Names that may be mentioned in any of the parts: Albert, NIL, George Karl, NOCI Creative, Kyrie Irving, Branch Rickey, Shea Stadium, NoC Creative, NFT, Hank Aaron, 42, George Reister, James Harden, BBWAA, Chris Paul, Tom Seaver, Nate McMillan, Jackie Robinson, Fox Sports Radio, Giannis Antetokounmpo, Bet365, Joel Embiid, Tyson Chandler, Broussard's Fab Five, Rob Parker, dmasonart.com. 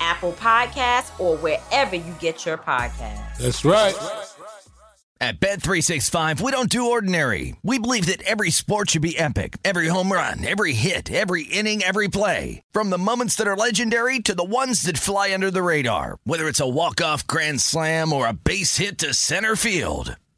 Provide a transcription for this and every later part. Apple Podcasts, or wherever you get your podcasts. That's right. At Bet365, we don't do ordinary. We believe that every sport should be epic. Every home run, every hit, every inning, every play. From the moments that are legendary to the ones that fly under the radar. Whether it's a walk-off grand slam or a base hit to center field.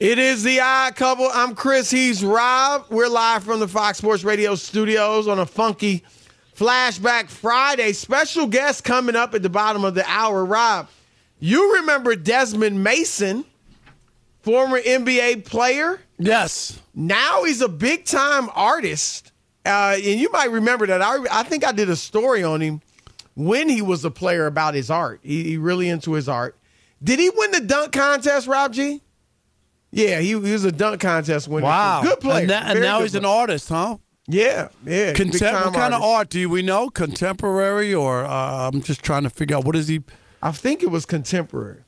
It is the Odd Couple. I'm Chris. He's Rob. We're live from the Fox Sports Radio studios on a funky Flashback Friday. Special guest coming up at the bottom of the hour. Rob, you remember Desmond Mason, former NBA player? Yes. Now he's a big-time artist. And you might remember that. I think I did a story on him when he was a player about his art. He really into his art. Did he win the dunk contest, Rob G.? Yeah, he was a dunk contest winner. Wow. Good player. And now he's an artist, huh? Yeah. What kind of art do we know? Contemporary or I'm just trying to figure out what is he? I think it was contemporary.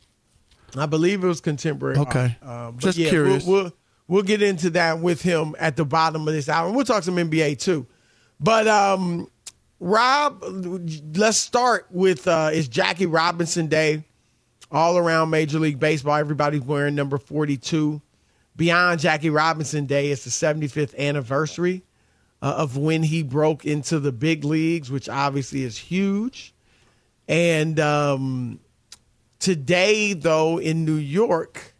I believe it was contemporary. Okay. Curious. We'll get into that with him at the bottom of this hour. And we'll talk some NBA too. But Rob, let's start with it's Jackie Robinson Day. All around Major League Baseball, everybody's wearing number 42. Beyond Jackie Robinson Day, it's the 75th anniversary of when he broke into the big leagues, which obviously is huge. And today, though, in New York,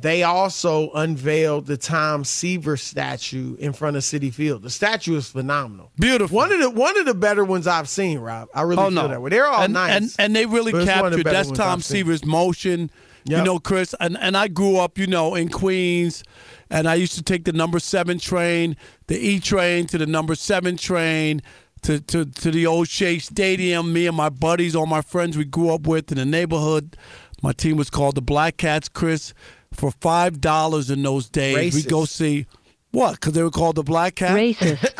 they also unveiled the Tom Seaver statue in front of Citi Field. The statue is phenomenal. Beautiful. One of the better ones I've seen, Rob. I really feel that way. They're all nice. And they really captured that's Tom Seaver's motion. Yep. You know, Chris, and I grew up, you know, in Queens, and I used to take the number 7 train, the E train to the number 7 train to the old Shea Stadium. Me and my buddies, all my friends we grew up with in the neighborhood. My team was called the Black Cats, Chris. For $5 in those days, we go see what? Because they were called the Black Cats. Racist.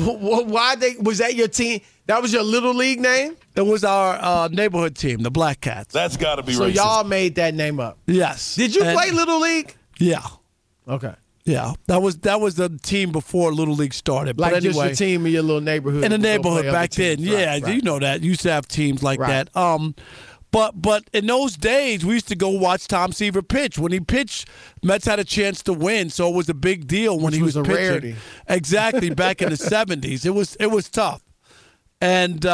Why they? Was that your team? That was your little league name? It was our neighborhood team, the Black Cats. That's got to be racist. So y'all made that name up? Yes. Did you play little league? Yeah. Okay. Yeah, that was the team before little league started. Like, but anyway, just your team in your little neighborhood. In the neighborhood back then, you know that you used to have teams like that. But in those days, we used to go watch Tom Seaver pitch. When he pitched, Mets had a chance to win, so it was a big deal when he was pitching. Rarity. Exactly, back in the 70s. It was tough. And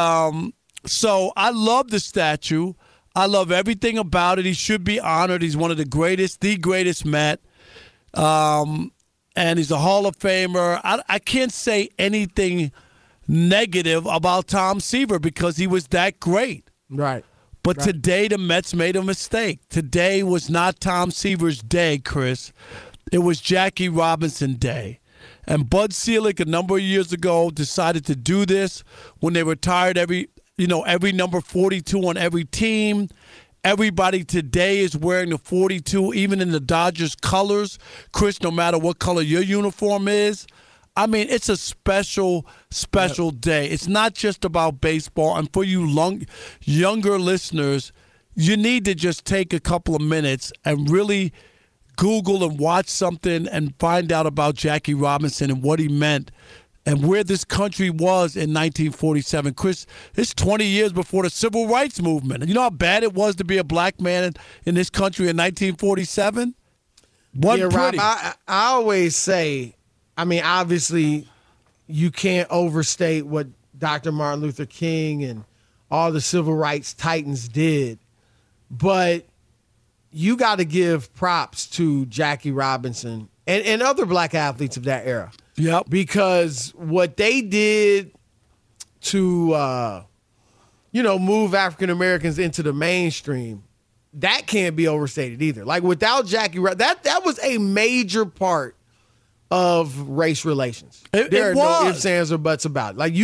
so I love the statue. I love everything about it. He should be honored. He's one of the greatest Met. And he's a Hall of Famer. I can't say anything negative about Tom Seaver because he was that great. Right. But today the Mets made a mistake. Today was not Tom Seaver's day, Chris. It was Jackie Robinson day. And Bud Selig a number of years ago decided to do this when they retired every number 42 on every team. Everybody today is wearing the 42, even in the Dodgers colors. Chris, no matter what color your uniform is. I mean, it's a special day. It's not just about baseball. And for you younger listeners, you need to just take a couple of minutes and really Google and watch something and find out about Jackie Robinson and what he meant and where this country was in 1947. Chris, it's 20 years before the Civil Rights Movement. You know how bad it was to be a black man in this country in 1947? Rob, I always say... I mean, obviously, you can't overstate what Dr. Martin Luther King and all the civil rights titans did, but you got to give props to Jackie Robinson and other black athletes of that era. Yep. Because what they did to, move African Americans into the mainstream, that can't be overstated either. Like, without Jackie Robinson, that was a major part of race relations. There are no ifs, ands, or buts about it. Like,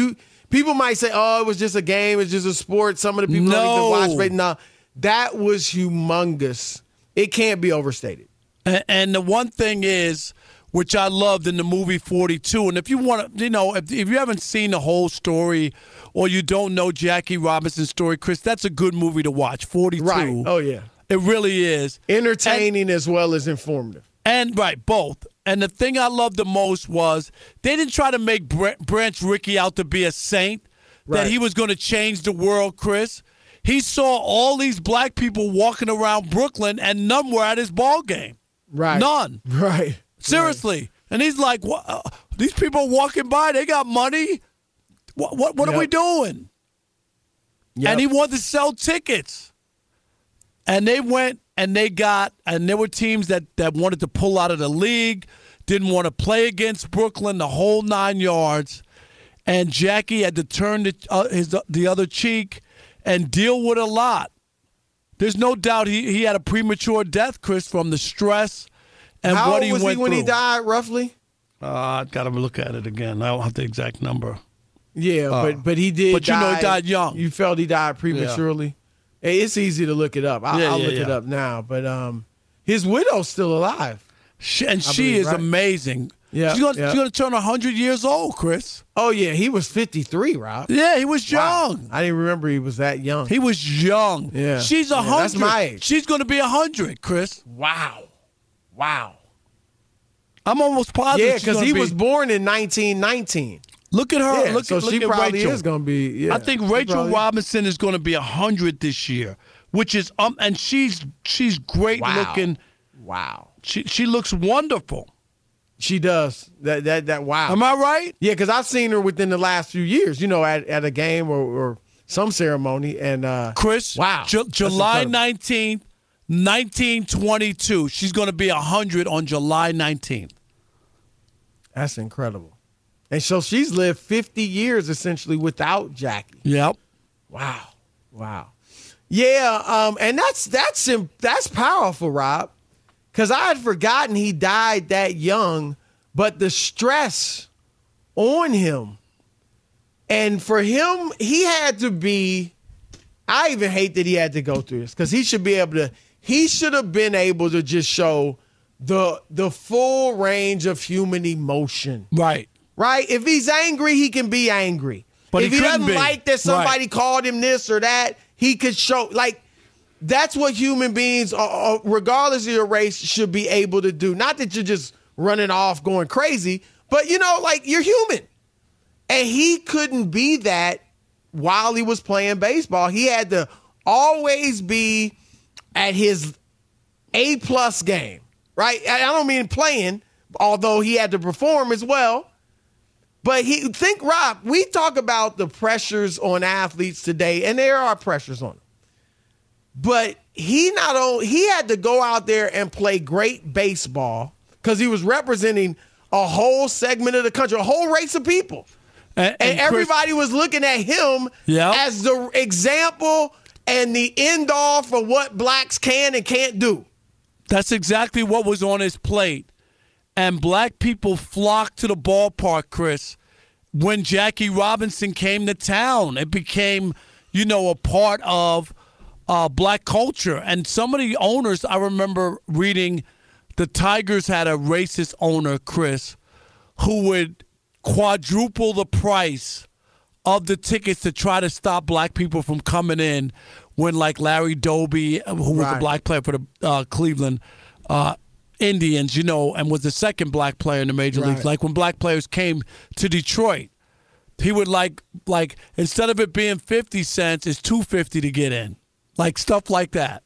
people might say, oh, it was just a game, it's just a sport. Some of the people don't even watch. No, that was humongous. It can't be overstated. And the one thing is, which I loved in the movie 42, and if you want to, if you haven't seen the whole story or you don't know Jackie Robinson's story, Chris, that's a good movie to watch, 42. Right, oh yeah. It really is. Entertaining as well as informative. And, both. And the thing I loved the most was they didn't try to make Branch Rickey out to be a saint, that he was going to change the world, Chris. He saw all these black people walking around Brooklyn, and none were at his ball game. Right. None. Right. Seriously. Right. And he's like, what? These people walking by, they got money. What are we doing? Yep. And he wanted to sell tickets. And they went. And there were teams that wanted to pull out of the league, didn't want to play against Brooklyn, the whole 9 yards. And Jackie had to turn the other cheek and deal with a lot. There's no doubt he had a premature death, Chris, from the stress and what he went through. How old was he when he died, roughly? I've got to look at it again. I don't have the exact number. Yeah, but he did die. But he died young. You felt he died prematurely? Yeah. It's easy to look it up. I'll look it up now. But his widow's still alive. She is amazing. Yeah, she's going to turn 100 years old, Chris. Oh, yeah. He was 53, Rob. Yeah, he was young. Wow. I didn't remember he was that young. He was young. Yeah. She's 100. That's my age. She's going to be 100, Chris. Wow. I'm almost positive. Yeah, because he was born in 1919. Look at her. Yeah, look at probably Rachel. Is going to be. Yeah, I think Rachel Robinson is going to be 100 this year, which is and she's great looking. Wow. She looks wonderful. She does. That wow. Am I right? Yeah, because I've seen her within the last few years. You know, at a game or some ceremony and Chris. Wow. July 19th 1922. She's going to be 100 on July 19th. That's incredible. And so she's lived 50 years essentially without Jackie. Yep. Wow. Wow. Yeah, and that's powerful, Rob, because I had forgotten he died that young, but the stress on him, and for him, he had to be, I even hate that he had to go through this, because he should have been able to just show the full range of human emotion. Right. Right? If he's angry, he can be angry. But if he doesn't like that somebody called him this or that, he could show, like, that's what human beings, are, regardless of your race, should be able to do. Not that you're just running off going crazy, but, you know, like, you're human. And he couldn't be that while he was playing baseball. He had to always be at his A-plus game, right? I don't mean playing, although he had to perform as well. But Rob, we talk about the pressures on athletes today, and there are pressures on them. But he had to go out there and play great baseball because he was representing a whole segment of the country, a whole race of people. And everybody was looking at him as the example and the end all for what blacks can and can't do. That's exactly what was on his plate. And black people flocked to the ballpark, Chris. When Jackie Robinson came to town, it became, you know, a part of black culture. And some of the owners, I remember reading, the Tigers had a racist owner, Chris, who would quadruple the price of the tickets to try to stop black people from coming in when, like, Larry Doby, who was a black player for the Cleveland Indians, you know, and was the second black player in the major leagues. Like when black players came to Detroit, he would like instead of it being 50 cents, it's $2.50 to get in, like stuff like that.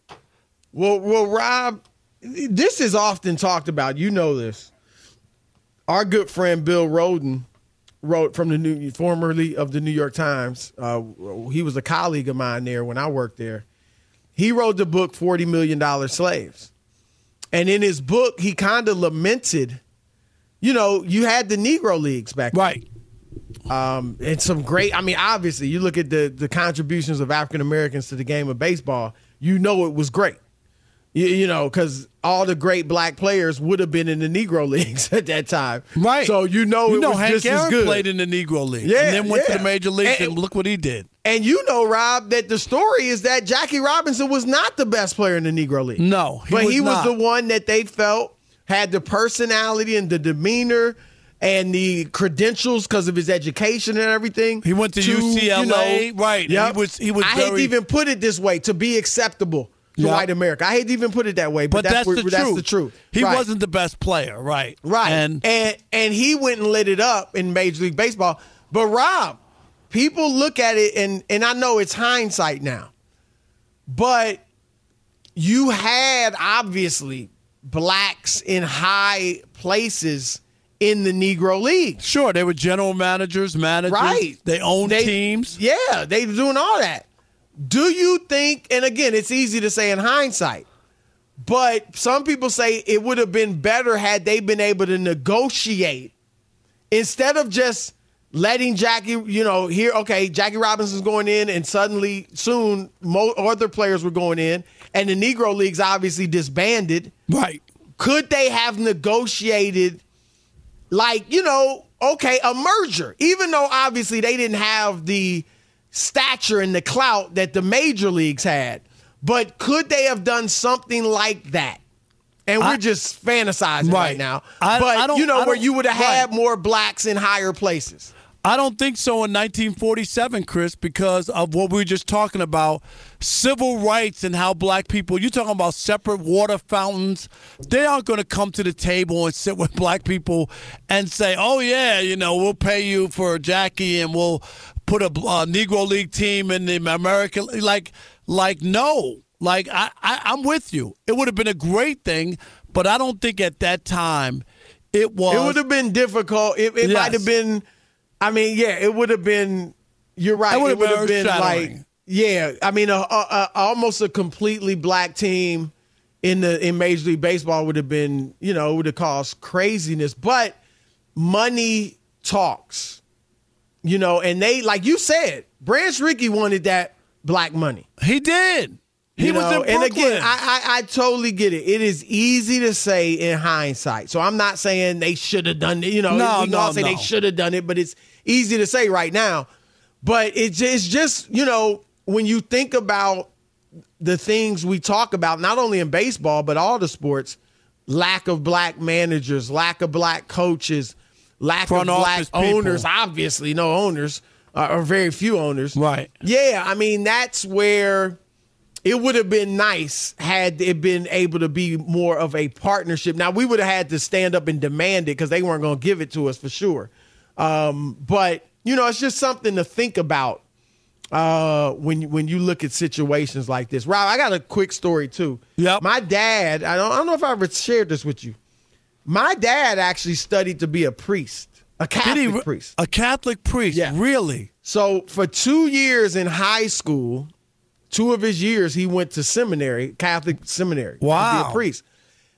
Well, Rob, this is often talked about. You know this. Our good friend Bill Roden wrote from formerly of the New York Times. He was a colleague of mine there when I worked there. He wrote the book $40 Million Slaves. And in his book, he kind of lamented, you know, you had the Negro Leagues back then. Right. And some great, I mean, obviously, you look at the contributions of African Americans to the game of baseball, you know it was great. You know, because all the great black players would have been in the Negro Leagues at that time. Right. So it was Hank just Aaron as good. Played in the Negro League. Yeah, and then went to the Major Leagues and look what he did. And you know, Rob, that the story is that Jackie Robinson was not the best player in the Negro League. No, he was the one that they felt had the personality and the demeanor and the credentials because of his education and everything. He went to UCLA. You know, right. Yep. He was I hate to even put it this way, to be acceptable. Yep. White America. I hate to even put it that way, but that's the truth. He wasn't the best player, right? Right. And he went and lit it up in Major League Baseball. But Rob, people look at it, and I know it's hindsight now, but you had obviously blacks in high places in the Negro League. Sure, they were general managers. Right. They owned teams. Yeah, they were doing all that. Do you think, and again, it's easy to say in hindsight, but some people say it would have been better had they been able to negotiate instead of just letting Jackie, you know, here, okay, Jackie Robinson's going in and suddenly soon other players were going in and the Negro Leagues obviously disbanded. Right. Could they have negotiated, like, you know, okay, a merger, even though obviously they didn't have the stature and the clout that the major leagues had, but could they have done something like that? And we're just fantasizing right now. Where you would have had more blacks in higher places. I don't think so in 1947, Chris, because of what we were just talking about, civil rights and how black people, you're talking about separate water fountains. They aren't going to come to the table and sit with black people and say, oh, yeah, you know, we'll pay you for Jackie and we'll put a Negro League team in the American League. Like, no. Like, I'm with you. It would have been a great thing, but I don't think at that time it was. It would have been difficult. It might have been. I mean, yeah, it would have been, you're right, it would have been like, yeah, I mean, almost a completely black team in Major League Baseball would have been, you know, would have caused craziness. But money talks, you know, and they, like you said, Branch Rickey wanted that black money. He did. He was in Brooklyn. And again, I totally get it. It is easy to say in hindsight. So I'm not saying they should have done it. You know, no, we can all say they should have done it, but it's easy to say right now. But it's just, you know, when you think about the things we talk about, not only in baseball, but all the sports, lack of black managers, lack of black coaches, lack front of black owners, people. Obviously no owners, or very few owners. Right. Yeah, I mean, that's where it would have been nice had it been able to be more of a partnership. Now, we would have had to stand up and demand it because they weren't going to give it to us for sure. But, you know, it's just something to think about when you look at situations like this. Rob, I got a quick story, too. Yep. My dad, I don't know if I ever shared this with you. My dad actually studied to be a priest, a Catholic priest. A Catholic priest, yeah. Really? So for 2 years in high school, two of his years, he went to seminary, Catholic seminary. Wow. To be a priest.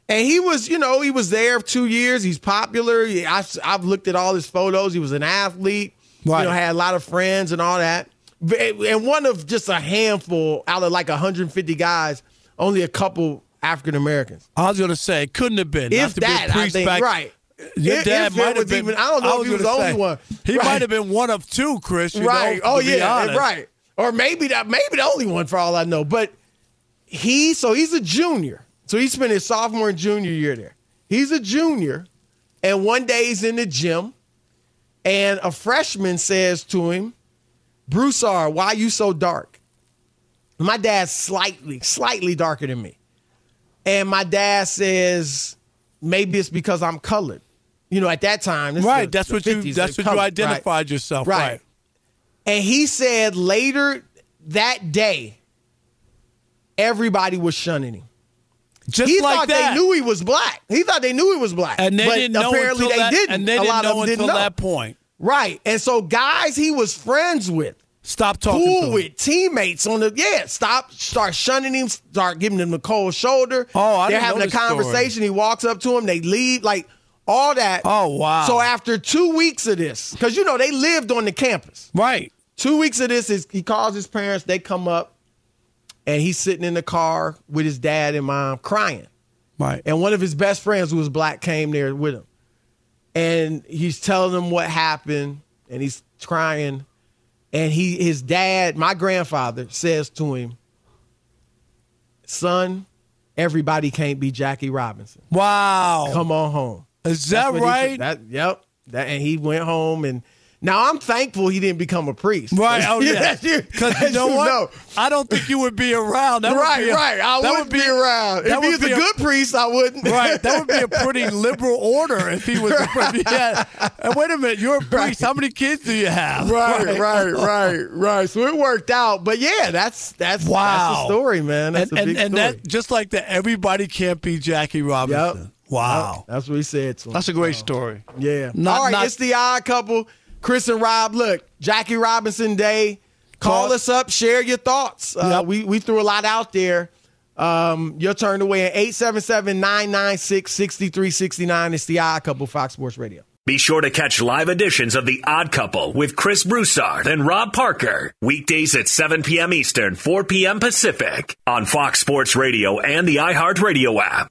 And he was, you know, he was there for 2 years. He's popular. I've looked at all his photos. He was an athlete. Right. You know, had a lot of friends and all that. And one of just a handful out of like 150 guys, only a couple African-Americans. I was going to say, couldn't have been. If that, I think, right. Your dad might have been. I don't know if he was the only one. He might have been one of two, Chris. Right. Oh, yeah. Right. Or maybe the only one for all I know. But he's a junior. So he spent his sophomore and junior year there. He's a junior. And one day he's in the gym. And a freshman says to him, "Broussard, why are you so dark?" My dad's slightly darker than me. And my dad says, "Maybe it's because I'm colored." You know, at that time. Right. That's what you identified yourself. Right. And he said later that day, everybody was shunning him. Just like that. He thought they knew he was black. And they didn't know until that point. Right. And so guys he was friends with. Stop talking to him. With teammates on the, yeah, start shunning him, start giving him the cold shoulder. Oh, I didn't know. They're having a conversation. He walks up to him. They leave, like all that. Oh, wow. So after 2 weeks of this, because, you know, they lived on the campus. Right. 2 weeks of this, he calls his parents. They come up, and he's sitting in the car with his dad and mom crying. Right. And one of his best friends who was black came there with him. And he's telling them what happened, and he's crying. And his dad, my grandfather, says to him, "Son, everybody can't be Jackie Robinson. Wow. Come on home." Is that right? Yep. And he went home. And now I'm thankful he didn't become a priest. Right. Oh, yeah. Because you know what? No. I don't think you would be around. Right. I wouldn't be around. If he was a good priest, I wouldn't. Right. That would be a pretty liberal order if he was a priest. Yeah. And wait a minute. You're a priest. Right. How many kids do you have? Right. So it worked out. But, yeah, that's the story, man. That's a big story. And that, just like that, everybody can't be Jackie Robinson. Yep. Wow. That's what he said to him. That's a great story. Yeah. All right, it's the Odd Couple. Chris and Rob, look, Jackie Robinson Day. Call us up. Share your thoughts. Yep. We threw a lot out there. Your turn to weigh in. 877-996-6369. It's the Odd Couple, Fox Sports Radio. Be sure to catch live editions of The Odd Couple with Chris Broussard and Rob Parker. Weekdays at 7 p.m. Eastern, 4 p.m. Pacific on Fox Sports Radio and the iHeartRadio app.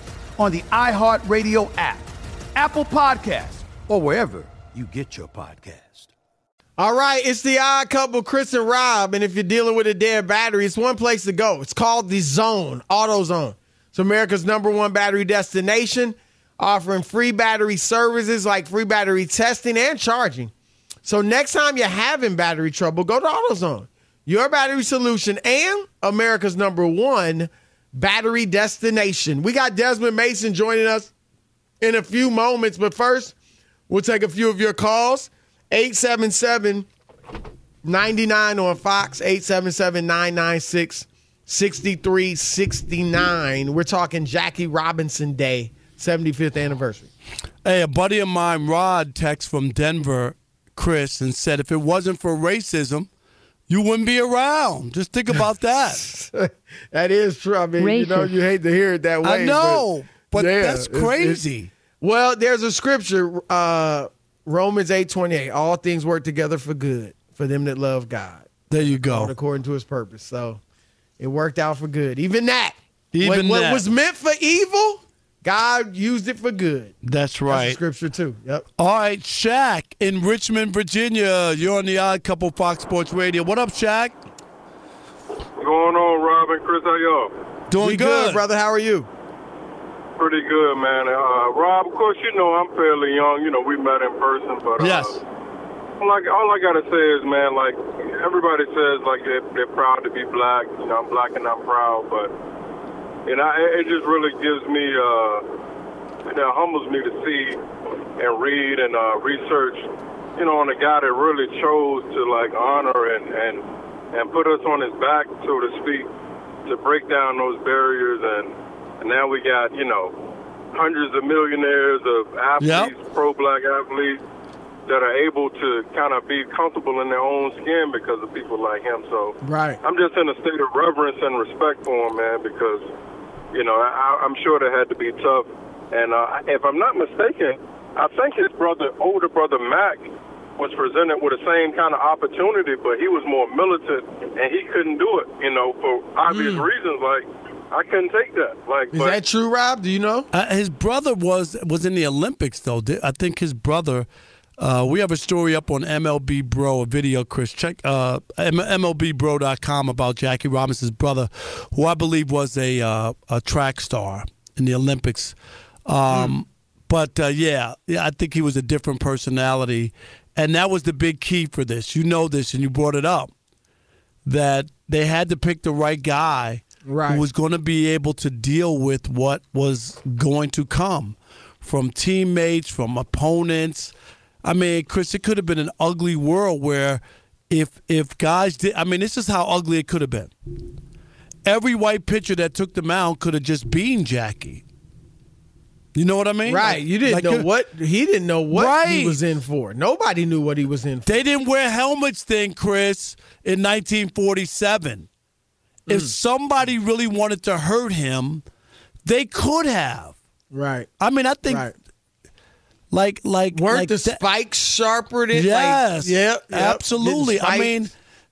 on the iHeartRadio app, Apple Podcasts, or wherever you get your podcast. All right, it's the Odd Couple, Chris and Rob, and if you're dealing with a dead battery, it's one place to go. It's called The Zone, AutoZone. It's America's #1 battery destination, offering free battery services like free battery testing and charging. So next time you're having battery trouble, go to AutoZone, your battery solution and America's #1 battery destination. We got Desmond Mason joining us in a few moments, but first, we'll take a few of your calls. 877-99 on Fox, 877-996-6369. We're talking Jackie Robinson Day, 75th anniversary. Hey, a buddy of mine, Rod, texted from Denver, Chris, and said if it wasn't for racism, you wouldn't be around. Just think about that. That is true. I mean, you hate to hear it that way. I know, but that's crazy. Well, there's a scripture, Romans 8:28. All things work together for good for them that love God. There you go. According to his purpose. So it worked out for good. What was meant for evil, God used it for good. That's right. That's scripture too. Yep. All right, Shaq in Richmond, Virginia. You're on the Odd Couple Fox Sports Radio. What up, Shaq? What's going on, Rob and Chris? How y'all? Doing good, brother. How are you? pretty good, man. Rob, of course, you know I'm fairly young. You know, we met in person, but yes. All I gotta say is, man, like everybody says, like they're proud to be black. You know, I'm black and I'm proud, but you know, it just really gives me, it humbles me to see and read and research, you know, on a guy that really chose to like honor and put us on his back, so to speak, to break down those barriers. And now we got, you know, hundreds of millionaires of athletes, yep, pro-black athletes, that are able to kind of be comfortable in their own skin because of people like him. So right, I'm just in a state of reverence and respect for him, man, because, you know, I'm sure that had to be tough. And if I'm not mistaken, I think his older brother, Mac, was presented with the same kind of opportunity, but he was more militant, and he couldn't do it, you know, for obvious reasons. Like, I couldn't take that. Like, is that true, Rob? Do you know? His brother was in the Olympics, though. I think his brother, we have a story up on MLB Bro, a video, Chris. Check MLBBro.com about Jackie Robinson's brother, who I believe was a track star in the Olympics. But, yeah, I think he was a different personality. And that was the big key for this. You know this, and you brought it up, that they had to pick the right guy, right, who was going to be able to deal with what was going to come from teammates, from opponents. I mean, Chris, it could have been an ugly world where if guys did – I mean, this is how ugly it could have been. Every white pitcher that took the mound could have just beamed Jackie. You know what I mean? Right. You didn't know what he didn't know what right, he was in for. Nobody knew what he was in for. They didn't wear helmets then, Chris, in 1947. If somebody really wanted to hurt him, they could have. Right. I mean, I think like weren't like the spikes sharper than yes, like, yep, absolutely. I mean,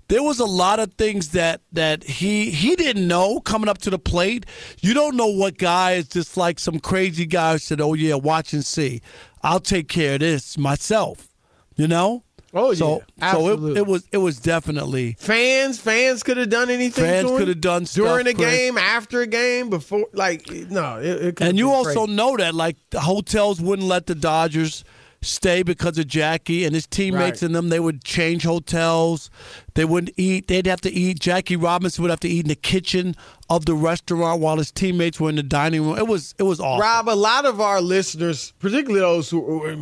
there was a lot of things that he didn't know coming up to the plate. You don't know what guy is just like some crazy guy who said, oh, yeah, watch and see. I'll take care of this myself, you know? Oh, so, yeah, absolutely. So it was definitely. Fans could have done anything. Fans could have done stuff. During a game, after a game, before, like, no. It could and you also crazy. Know that, like, the hotels wouldn't let the Dodgers stay because of Jackie and his teammates right, and them. They would change hotels. They wouldn't eat. They'd have to eat. Jackie Robinson would have to eat in the kitchen of the restaurant while his teammates were in the dining room. It was awful. Rob, a lot of our listeners, particularly those who are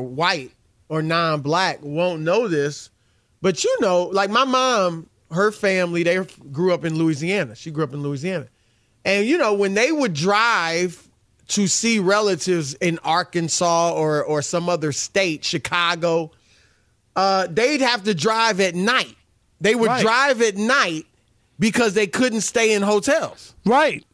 white or non-black, won't know this. But you know, like my mom, her family, they grew up in Louisiana. She grew up in Louisiana. And you know, when they would drive to see relatives in Arkansas or some other state, Chicago, they'd have to drive at night. They would right, drive at night because they couldn't stay in hotels. Right.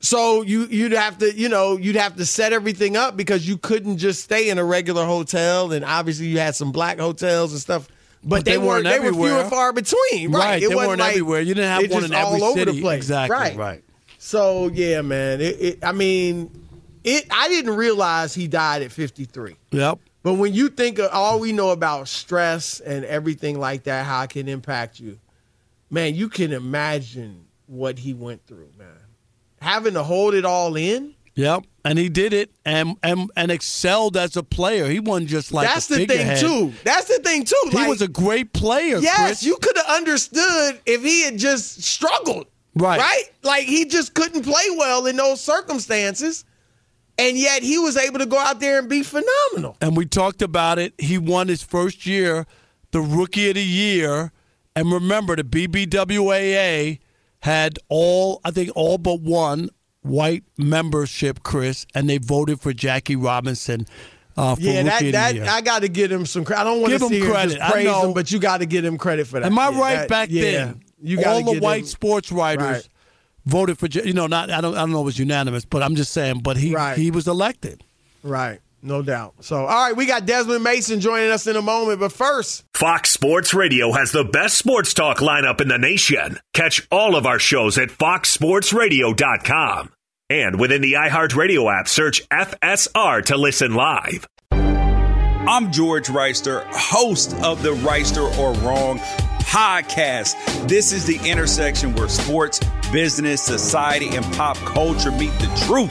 So you'd have to set everything up because you couldn't just stay in a regular hotel. And obviously you had some black hotels and stuff, but they were few and far between. Right. Right. It they weren't like, everywhere. You didn't have one in every all city. Over the place. Exactly. Right. Right. So, yeah, man, I didn't realize he died at 53. Yep. But when you think of all we know about stress and everything like that, how it can impact you, man, you can imagine what he went through, man. Having to hold it all in. Yep. And he did it and excelled as a player. He wasn't just like that's a figurehead. That's the thing, too. He was a great player, yes, Chris. You could have understood if he had just struggled. Right. Right? Like, he just couldn't play well in those circumstances, and yet he was able to go out there and be phenomenal. And we talked about it. He won his first year, the Rookie of the Year. And remember, the BBWAA had all but one white membership, Chris, and they voted for Jackie Robinson for Rookie of the Year. I got to give him some credit. I don't want to see him just praise him, but you got to give him credit for that. Am I right back then? You all the white sports writers right, voted for, you know, not I don't know if it was unanimous, but I'm just saying, but he right, he was elected. Right, no doubt. So, all right, we got Desmond Mason joining us in a moment, but first. Fox Sports Radio has the best sports talk lineup in the nation. Catch all of our shows at foxsportsradio.com. And within the iHeartRadio app, search FSR to listen live. I'm George Reister, host of the Reister or Wrong podcast. This is the intersection where sports, business, society, and pop culture meet the truth.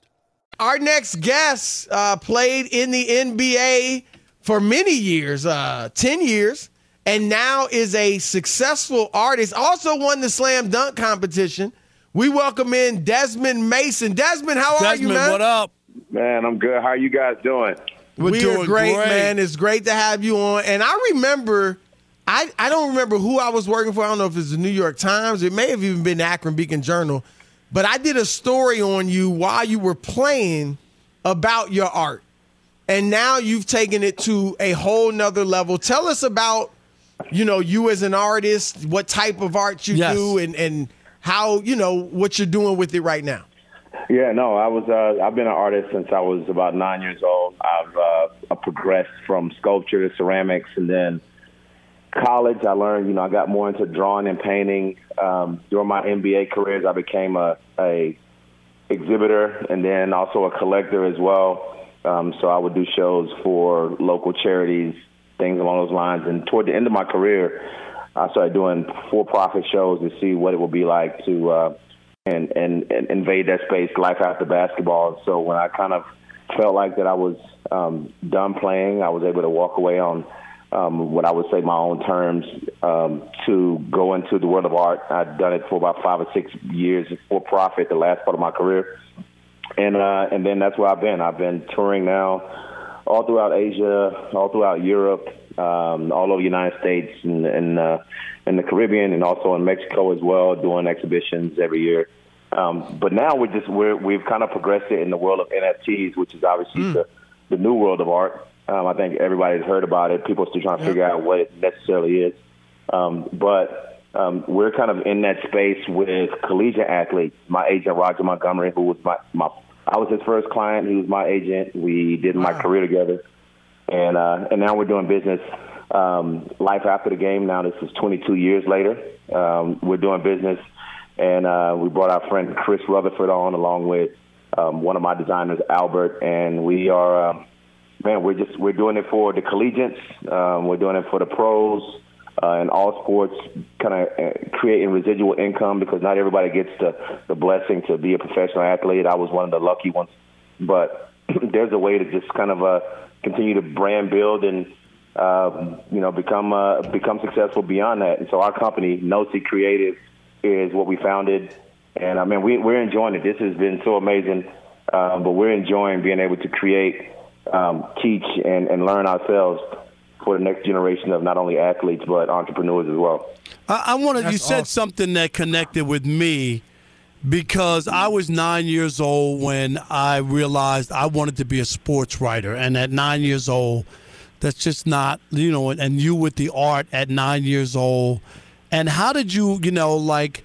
Our next guest played in the NBA for many years, 10 years, and now is a successful artist, also won the slam dunk competition. We welcome in Desmond Mason. Desmond, how are you, man? Desmond, what up? Man, I'm good. How are you guys doing? We're doing great, man. It's great to have you on. And I remember, I don't remember who I was working for. I don't know if it's the New York Times. It may have even been the Akron Beacon Journal. But I did a story on you while you were playing about your art. And now you've taken it to a whole nother level. Tell us about, you know, you as an artist, what type of art you do, and how, you know, what you're doing with it right now. Yeah, no, I've been an artist since I was about 9 years old. I progressed from sculpture to ceramics, and then college I learned, you know, I got more into drawing and painting. During my NBA careers, I became a exhibitor and then also a collector as well. So I would do shows for local charities, things along those lines. And toward the end of my career, I started doing for-profit shows to see what it would be like to and invade that space, life after basketball. So when I kind of felt like that I was done playing, I was able to walk away on what I would say my own terms to go into the world of art. I'd done it for about 5 or 6 years for profit, the last part of my career. And then that's where I've been. I've been touring now all throughout Asia, all throughout Europe, all over the United States and the Caribbean, and also in Mexico as well, doing exhibitions every year. But now we've kind of progressed it in the world of NFTs, which is obviously the new world of art. I think everybody's heard about it. People are still trying to figure out what it necessarily is. But we're kind of in that space with collegiate athletes. My agent, Roger Montgomery, who was I was his first client. He was my agent. We did my career together. And now we're doing business. Life after the game now, this is 22 years later. We're doing business. And we brought our friend Chris Rutherford on along with one of my designers, Albert. And we are... we're doing it for the collegiates. We're doing it for the pros and all sports, kind of creating residual income because not everybody gets the blessing to be a professional athlete. I was one of the lucky ones. But there's a way to just kind of continue to brand build and, become successful beyond that. And so our company, Nosy Creative, is what we founded. And, I mean, we're enjoying it. This has been so amazing. But we're enjoying being able to create – teach and learn ourselves for the next generation of not only athletes but entrepreneurs as well. You said awesome. Something that connected with me because I was 9 years old when I realized I wanted to be a sports writer. And at 9 years old, that's just not, you know, and you with the art at 9 years old. And how did you, you know, like,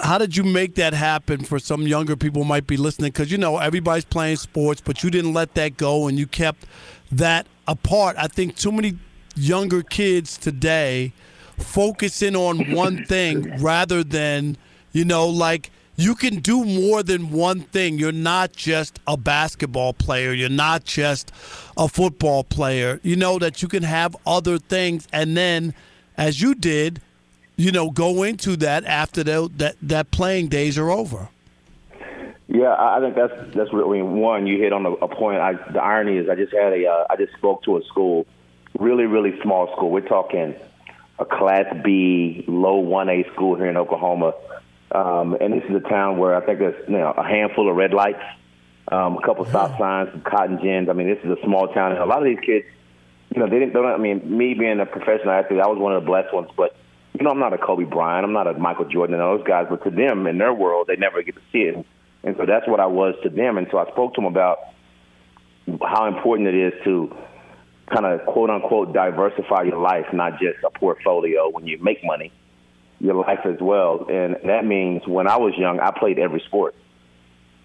how did you make that happen for some younger people who might be listening? Because, you know, everybody's playing sports, but you didn't let that go and you kept that apart. I think too many younger kids today focus in on one thing rather than, you know, like you can do more than one thing. You're not just a basketball player. You're not just a football player. You know that you can have other things. And then, as you did, you know, go into that after that playing days are over. Yeah, I think that's really one. You hit on a point. The irony is, I just spoke to a school, really, really small school. We're talking a Class B, low 1A school here in Oklahoma, and this is a town where I think there's, you know, a handful of red lights, a couple stop signs, some cotton gins. I mean, this is a small town, and a lot of these kids, you know, I mean, me being a professional athlete, I was one of the blessed ones, but. You know, I'm not a Kobe Bryant. I'm not a Michael Jordan and those guys. But to them, in their world, they never get to see it. And so that's what I was to them. And so I spoke to them about how important it is to kind of, quote, unquote, diversify your life, not just a portfolio when you make money, your life as well. And that means when I was young, I played every sport.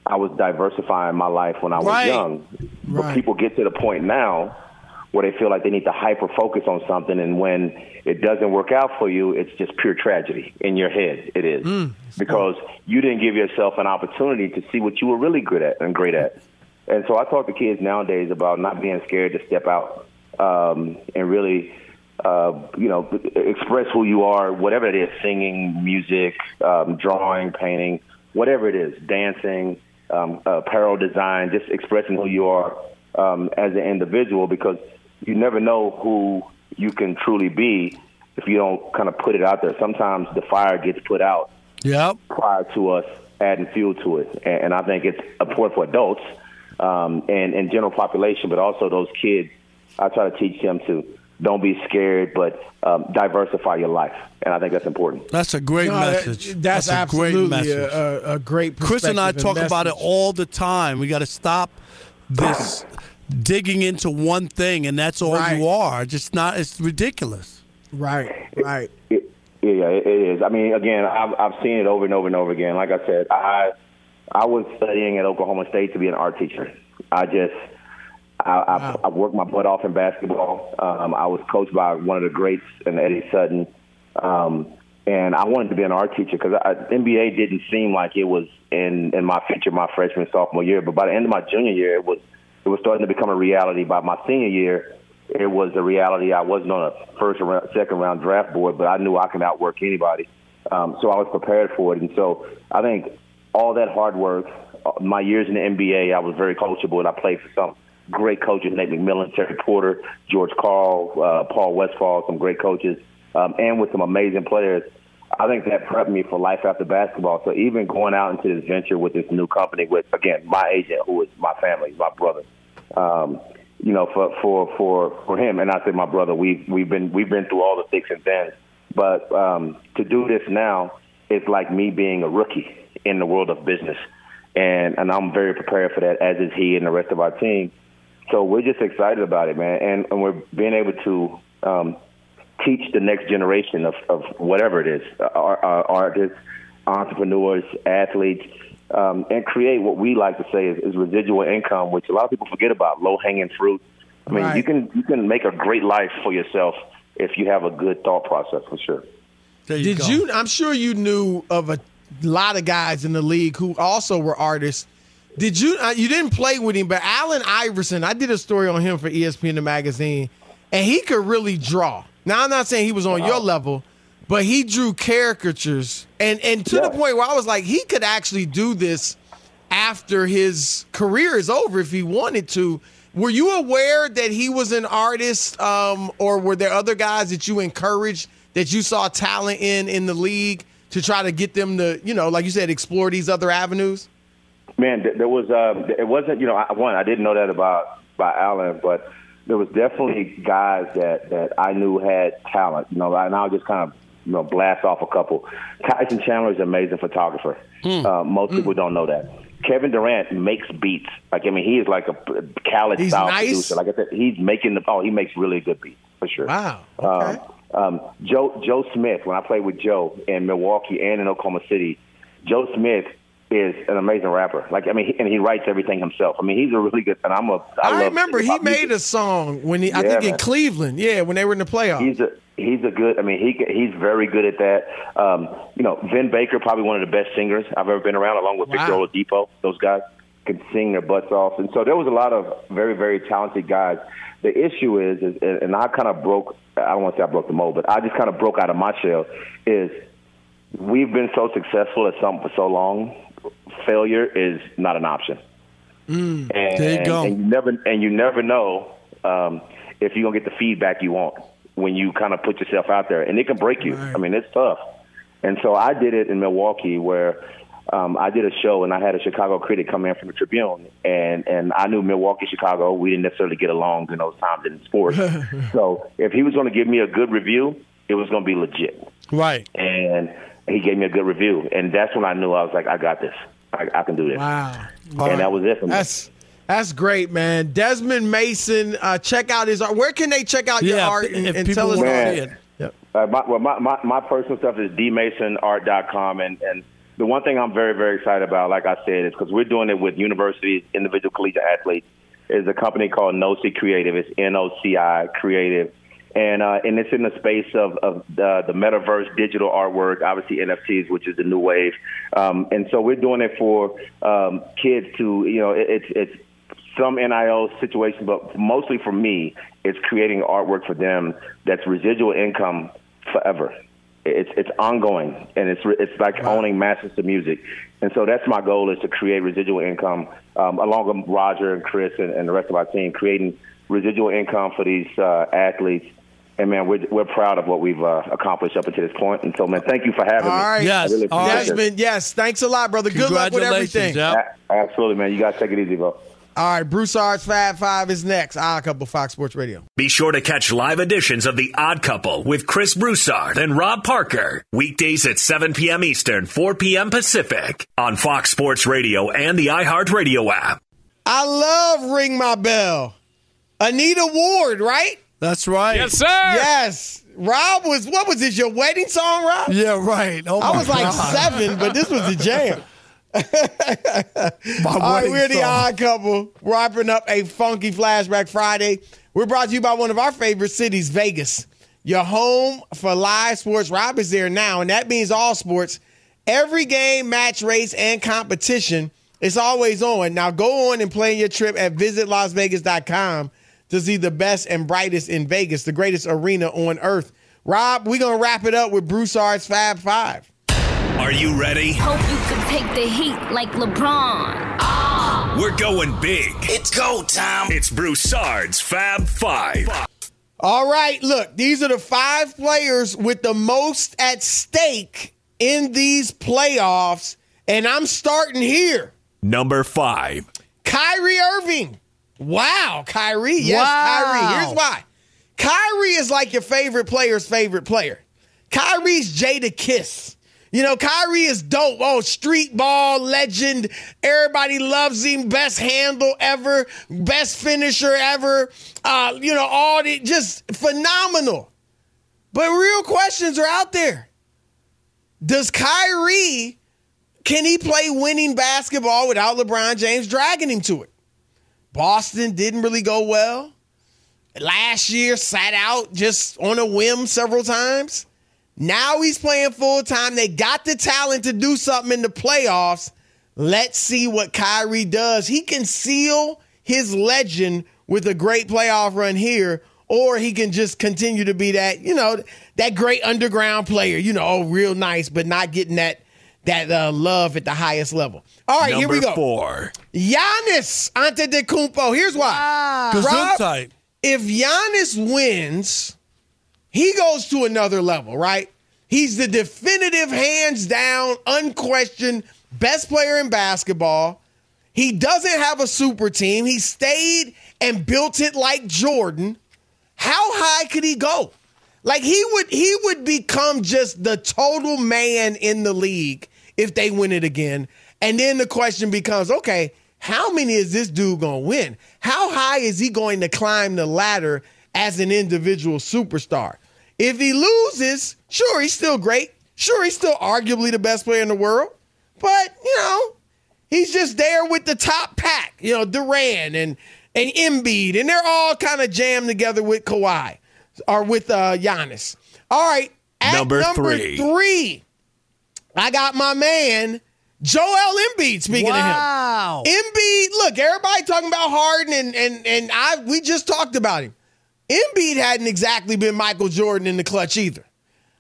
I was diversifying my life when I was young. But people get to the point now where they feel like they need to hyper-focus on something, and when it doesn't work out for you, it's just pure tragedy in your head. It is. Because you didn't give yourself an opportunity to see what you were really good at and great at. And so I talk to kids nowadays about not being scared to step out and really, you know, express who you are, whatever it is, singing, music, drawing, painting, whatever it is, dancing, apparel design, just expressing who you are as an individual because you never know who you can truly be if you don't kind of put it out there. Sometimes the fire gets put out prior to us adding fuel to it. And I think it's important for adults and general population, but also those kids. I try to teach them to don't be scared, but diversify your life. And I think that's important. That's a great message. That's absolutely a great message. A great perspective. Chris and I talk about it all the time. We got to stop this digging into one thing, and that's all you are. Just not. It's ridiculous. Right. It is. I mean, again, I've seen it over and over and over again. Like I said, I was studying at Oklahoma State to be an art teacher. I worked my butt off in basketball. I was coached by one of the greats, Eddie Sutton, and I wanted to be an art teacher because NBA didn't seem like it was in my future my freshman, sophomore year. But by the end of my junior year, it was starting to become a reality. By my senior year, it was a reality. I wasn't on a second round draft board, but I knew I could outwork anybody. So I was prepared for it. And so I think all that hard work, my years in the NBA, I was very coachable, and I played for some great coaches, Nate McMillan, Terry Porter, George Karl, Paul Westphal, some great coaches, and with some amazing players. I think that prepped me for life after basketball. So even going out into this venture with this new company with, again, my agent, who is my family, my brother, for him, and I say my brother, we've been through all the thicks and thins. But to do this now is like me being a rookie in the world of business. And I'm very prepared for that, as is he and the rest of our team. So we're just excited about it, man, and we're being able to teach the next generation of whatever it is, our artists, entrepreneurs, athletes, and create what we like to say is residual income, which a lot of people forget about, low-hanging fruit. I mean, you can make a great life for yourself if you have a good thought process, for sure. Did you? I'm sure you knew of a lot of guys in the league who also were artists. Did you? You didn't play with him, but Allen Iverson. I did a story on him for ESPN the magazine, and he could really draw. Now I'm not saying he was on your level, but he drew caricatures, and to the point where I was like, he could actually do this after his career is over if he wanted to. Were you aware that he was an artist, or were there other guys that you encouraged that you saw talent in the league to try to get them to, like you said, explore these other avenues? Man, there was it wasn't, I didn't know that about Allen, but there was definitely guys that I knew had talent. And I'll just kind of blast off a couple. Tyson Chandler is an amazing photographer. Most people don't know that. Kevin Durant makes beats. He is like a Khaled style producer. Like I said, he's making he makes really good beats for sure. Wow. Okay. Joe Smith. When I played with Joe in Milwaukee and in Oklahoma City, Joe Smith is an amazing rapper. And he writes everything himself. He's a really good. And I remember he made a song when he. I think in Cleveland. Yeah, when they were in the playoffs. He's a good. He's very good at that. Vin Baker, probably one of the best singers I've ever been around, along with Victor Oladipo. Those guys can sing their butts off. And so there was a lot of very, very talented guys. The issue is and I kind of broke. I don't want to say I broke the mold, but I just kind of broke out of my shell. Is we've been so successful at something for so long. Failure is not an option. And there you go. And you never know if you're gonna get the feedback you want when you kind of put yourself out there, and it can break you. Right. It's tough. And so I did it in Milwaukee, where I did a show, and I had a Chicago critic come in from the Tribune, and I knew Milwaukee, Chicago, we didn't necessarily get along in those times in sports. So if he was going to give me a good review, it was going to be legit. Right. And he gave me a good review, and that's when I knew. I was like, I got this. I can do this. Wow. And that was it for me. That's great, man. Desmond Mason, check out his art. Where can they check out your art and tell us about it? Yep. My personal stuff is dmasonart.com, and the one thing I'm very, very excited about, like I said, is because we're doing it with universities, individual collegiate athletes, is a company called NOCI Creative. It's NOCI Creative. And it's in the space of the metaverse, digital artwork, obviously NFTs, which is the new wave. And so we're doing it for kids to, it's some NIL situation, but mostly for me, it's creating artwork for them that's residual income forever. It's ongoing, and it's like owning masters to music. And so that's my goal, is to create residual income, along with Roger and Chris and the rest of our team, creating residual income for these athletes. And, man, we're proud of what we've accomplished up until this point. And so, man, thank you for having me. All right. Yes. Really Desmond, yes. Thanks a lot, brother. Good luck with everything. Yep. Absolutely, man. You guys take it easy, bro. All right, Broussard's Fab Five is next. Odd Couple, Fox Sports Radio. Be sure to catch live editions of The Odd Couple with Chris Broussard and Rob Parker. Weekdays at 7 p.m. Eastern, 4 p.m. Pacific on Fox Sports Radio and the iHeartRadio app. I love Ring My Bell. Anita Ward, right? That's right. Yes, sir. Yes. Rob was, what was this, your wedding song, Rob? Yeah, right. Oh my I was God. Like seven, but this was a jam. All right, we're the Odd Couple. We're wrapping up a funky Flashback Friday. We're brought to you by one of our favorite cities, Vegas. Your home for live sports. Rob is there now, and that means all sports. Every game, match, race, and competition, it's always on. Now go on and plan your trip at visitlasvegas.com to see the best and brightest in Vegas, the greatest arena on earth. Rob, we're going to wrap it up with Broussard's Fab Five. Are you ready? Hope you can take the heat like LeBron. Ah! We're going big. It's go time. It's Broussard's Fab Five. All right, look, these are the five players with the most at stake in these playoffs, and I'm starting here. Number five. Kyrie Irving. Wow, Kyrie. Yes, wow. Kyrie. Here's why. Kyrie is like your favorite player's favorite player. Kyrie's Jada Kiss. You know, Kyrie is dope. Oh, street ball legend. Everybody loves him. Best handle ever. Best finisher ever. You know, all the just phenomenal. But real questions are out there. Does Kyrie, can he play winning basketball without LeBron James dragging him to it? Boston didn't really go well. Last year, sat out just on a whim several times. Now he's playing full-time. They got the talent to do something in the playoffs. Let's see what Kyrie does. He can seal his legend with a great playoff run here, or he can just continue to be that, you know, that great underground player. You know, oh, real nice, but not getting that love at the highest level. All right, here we go. Number four. Giannis Antetokounmpo. Here's why. Wow. Rob, if Giannis wins... he goes to another level, right? He's the definitive, hands down, unquestioned best player in basketball. He doesn't have a super team. He stayed and built it like Jordan. How high could he go? Like he would become just the total man in the league if they win it again. And then the question becomes, okay, how many is this dude going to win? How high is he going to climb the ladder as an individual superstar? If he loses, sure, he's still great. Sure, he's still arguably the best player in the world. But, you know, he's just there with the top pack. You know, Durant and Embiid. And they're all kind of jammed together with Kawhi. Or with Giannis. All right. At number three, I got my man, Joel Embiid, speaking to him. Embiid, look, everybody talking about Harden. And we just talked about him. Embiid hadn't exactly been Michael Jordan in the clutch either.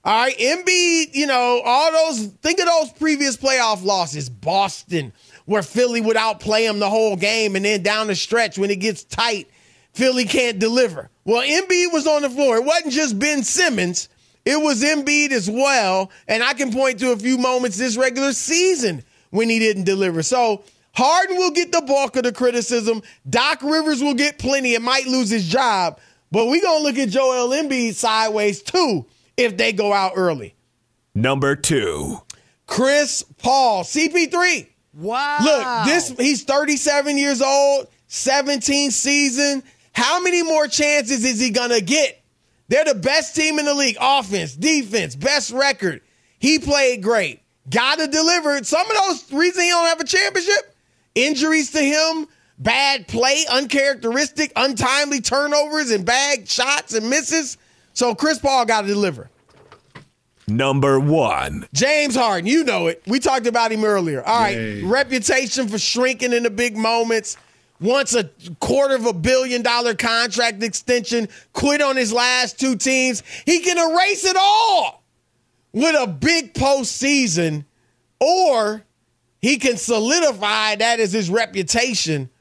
All right, Embiid, you know, all those, think of those previous playoff losses. Boston, where Philly would outplay him the whole game, and then down the stretch when it gets tight, Philly can't deliver. Well, Embiid was on the floor. It wasn't just Ben Simmons. It was Embiid as well, and I can point to a few moments this regular season when he didn't deliver. So Harden will get the bulk of the criticism. Doc Rivers will get plenty and might lose his job. But we're going to look at Joel Embiid sideways, too, if they go out early. Number two. Chris Paul, CP3. Wow. Look, he's 37 years old, 17th season. How many more chances is he going to get? They're the best team in the league. Offense, defense, best record. He played great. Got to deliver. Some of those reasons he don't have a championship, injuries to him, bad play, uncharacteristic, untimely turnovers, and bad shots and misses. So Chris Paul got to deliver. Number one. James Harden, you know it. We talked about him earlier. All right, reputation for shrinking in the big moments. Wants a $250 million contract extension. Quit on his last two teams. He can erase it all with a big postseason, or he can solidify that as his reputation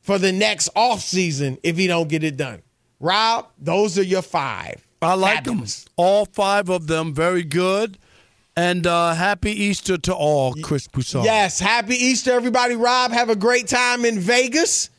for the next offseason if he don't get it done. Rob, those are your five. I like them. All five of them, very good. And happy Easter to all, Chris Broussard. Yes, happy Easter, everybody. Rob, have a great time in Vegas.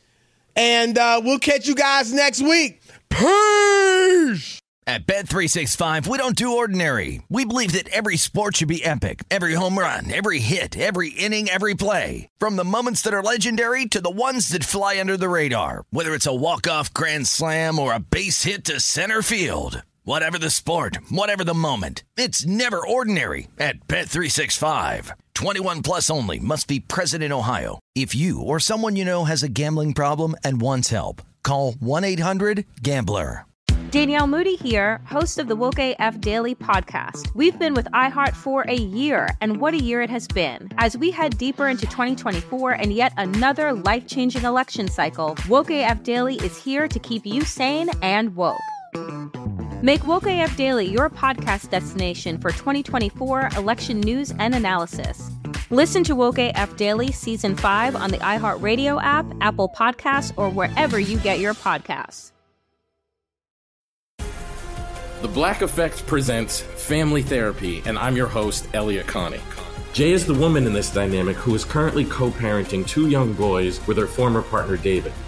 And we'll catch you guys next week. Peace! At Bet365, we don't do ordinary. We believe that every sport should be epic. Every home run, every hit, every inning, every play. From the moments that are legendary to the ones that fly under the radar. Whether it's a walk-off grand slam or a base hit to center field. Whatever the sport, whatever the moment, it's never ordinary at Bet365. 21 plus only. Must be present in Ohio. If you or someone you know has a gambling problem and wants help, call 1-800-GAMBLER. Danielle Moody here, host of the Woke AF Daily podcast. We've been with iHeart for a year, and what a year it has been. As we head deeper into 2024 and yet another life-changing election cycle, Woke AF Daily is here to keep you sane and woke. Make Woke AF Daily your podcast destination for 2024 election news and analysis. Listen to Woke AF Daily Season 5 on the iHeartRadio app, Apple Podcasts, or wherever you get your podcasts. The Black Effect presents Family Therapy, and I'm your host, Elliot Connie. Jay is the woman in this dynamic who is currently co-parenting two young boys with her former partner, David.